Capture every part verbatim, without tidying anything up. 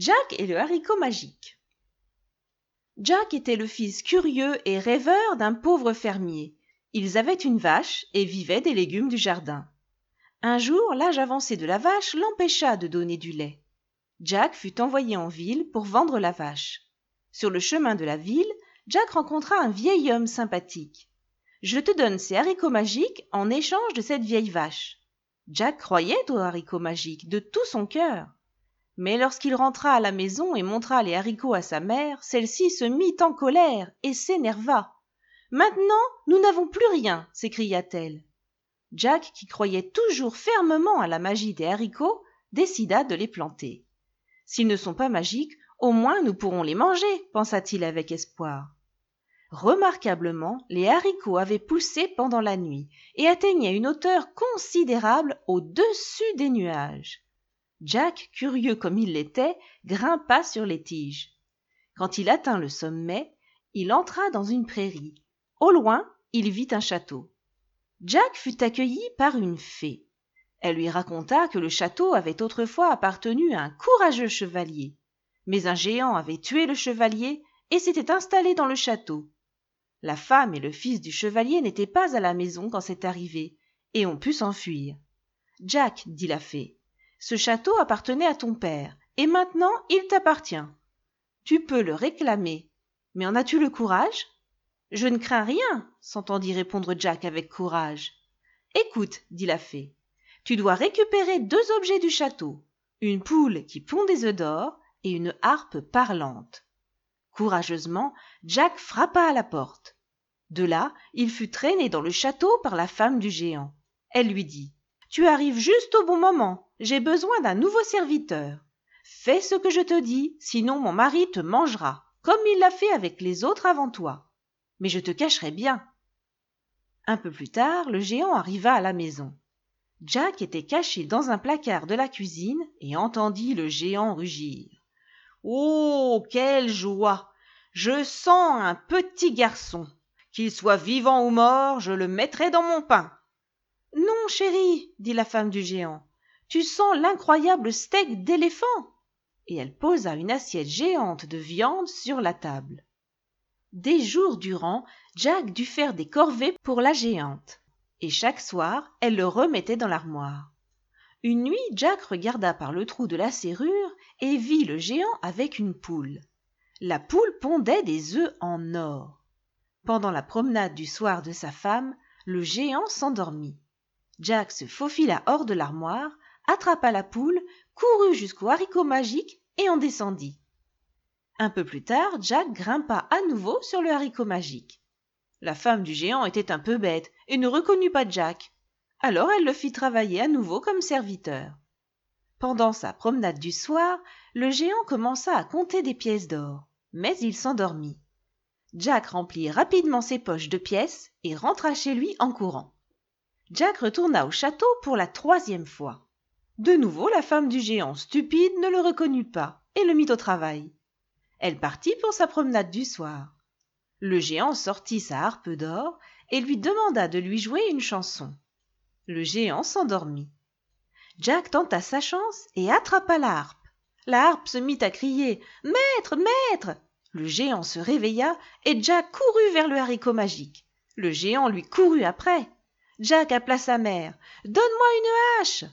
Jack et le haricot magique. Jack était le fils curieux et rêveur d'un pauvre fermier. Ils avaient une vache et vivaient des légumes du jardin. Un jour, l'âge avancé de la vache l'empêcha de donner du lait. Jack fut envoyé en ville pour vendre la vache. Sur le chemin de la ville, Jack rencontra un vieil homme sympathique. « Je te donne ces haricots magiques en échange de cette vieille vache. » Jack croyait aux haricots magiques de tout son cœur. Mais lorsqu'il rentra à la maison et montra les haricots à sa mère, celle-ci se mit en colère et s'énerva. « Maintenant, nous n'avons plus rien !» s'écria-t-elle. Jack, qui croyait toujours fermement à la magie des haricots, décida de les planter. « S'ils ne sont pas magiques, au moins nous pourrons les manger !» pensa-t-il avec espoir. Remarquablement, les haricots avaient poussé pendant la nuit et atteignaient une hauteur considérable au-dessus des nuages. Jack, curieux comme il l'était, grimpa sur les tiges. Quand il atteint le sommet, il entra dans une prairie. Au loin, il vit un château. Jack fut accueilli par une fée. Elle lui raconta que le château avait autrefois appartenu à un courageux chevalier. Mais un géant avait tué le chevalier et s'était installé dans le château. La femme et le fils du chevalier n'étaient pas à la maison quand c'est arrivé, et ont pu s'enfuir. « Jack, dit la fée, ce château appartenait à ton père, et maintenant il t'appartient. Tu peux le réclamer, mais en as-tu le courage ? » « Je ne crains rien, » s'entendit répondre Jack avec courage. « Écoute, » dit la fée, « tu dois récupérer deux objets du château, une poule qui pond des œufs d'or et une harpe parlante. » Courageusement, Jack frappa à la porte. De là, il fut traîné dans le château par la femme du géant. Elle lui dit « Tu arrives juste au bon moment, j'ai besoin d'un nouveau serviteur. Fais ce que je te dis, sinon mon mari te mangera, comme il l'a fait avec les autres avant toi. Mais je te cacherai bien. » Un peu plus tard, le géant arriva à la maison. Jack était caché dans un placard de la cuisine et entendit le géant rugir. « Oh, quelle joie! Je sens un petit garçon. Qu'il soit vivant ou mort, je le mettrai dans mon pain. »« Non, chérie, » dit la femme du géant, « tu sens l'incroyable steak d'éléphant. » Et elle posa une assiette géante de viande sur la table. Des jours durant, Jack dut faire des corvées pour la géante, et chaque soir, elle le remettait dans l'armoire. Une nuit, Jack regarda par le trou de la serrure et vit le géant avec une poule. La poule pondait des œufs en or. Pendant la promenade du soir de sa femme, le géant s'endormit. Jack se faufila hors de l'armoire, attrapa la poule, courut jusqu'au haricot magique et en descendit. Un peu plus tard, Jack grimpa à nouveau sur le haricot magique. La femme du géant était un peu bête et ne reconnut pas Jack. Alors elle le fit travailler à nouveau comme serviteur. Pendant sa promenade du soir, le géant commença à compter des pièces d'or, mais il s'endormit. Jack remplit rapidement ses poches de pièces et rentra chez lui en courant. Jack retourna au château pour la troisième fois. De nouveau, la femme du géant, stupide, ne le reconnut pas et le mit au travail. Elle partit pour sa promenade du soir. Le géant sortit sa harpe d'or et lui demanda de lui jouer une chanson. Le géant s'endormit. Jack tenta sa chance et attrapa la harpe. La harpe se mit à crier « Maître, maître !» Le géant se réveilla et Jack courut vers le haricot magique. Le géant lui courut après. Jack appela sa mère « Donne-moi une hache !»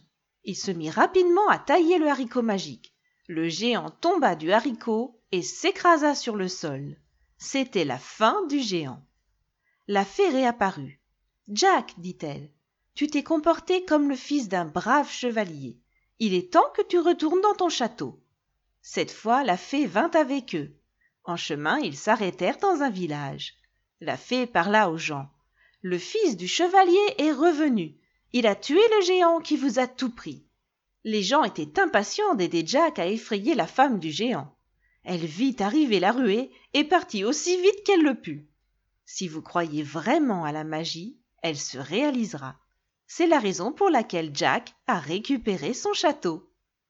Il se mit rapidement à tailler le haricot magique. Le géant tomba du haricot et s'écrasa sur le sol. C'était la fin du géant. La fée réapparut. « Jack, dit-elle, tu t'es comporté comme le fils d'un brave chevalier. Il est temps que tu retournes dans ton château. » Cette fois, la fée vint avec eux. En chemin, ils s'arrêtèrent dans un village. La fée parla aux gens. « Le fils du chevalier est revenu. Il a tué le géant qui vous a tout pris. » Les gens étaient impatients d'aider Jack à effrayer la femme du géant. Elle vit arriver la ruée et partit aussi vite qu'elle le put. Si vous croyez vraiment à la magie, elle se réalisera. C'est la raison pour laquelle Jack a récupéré son château.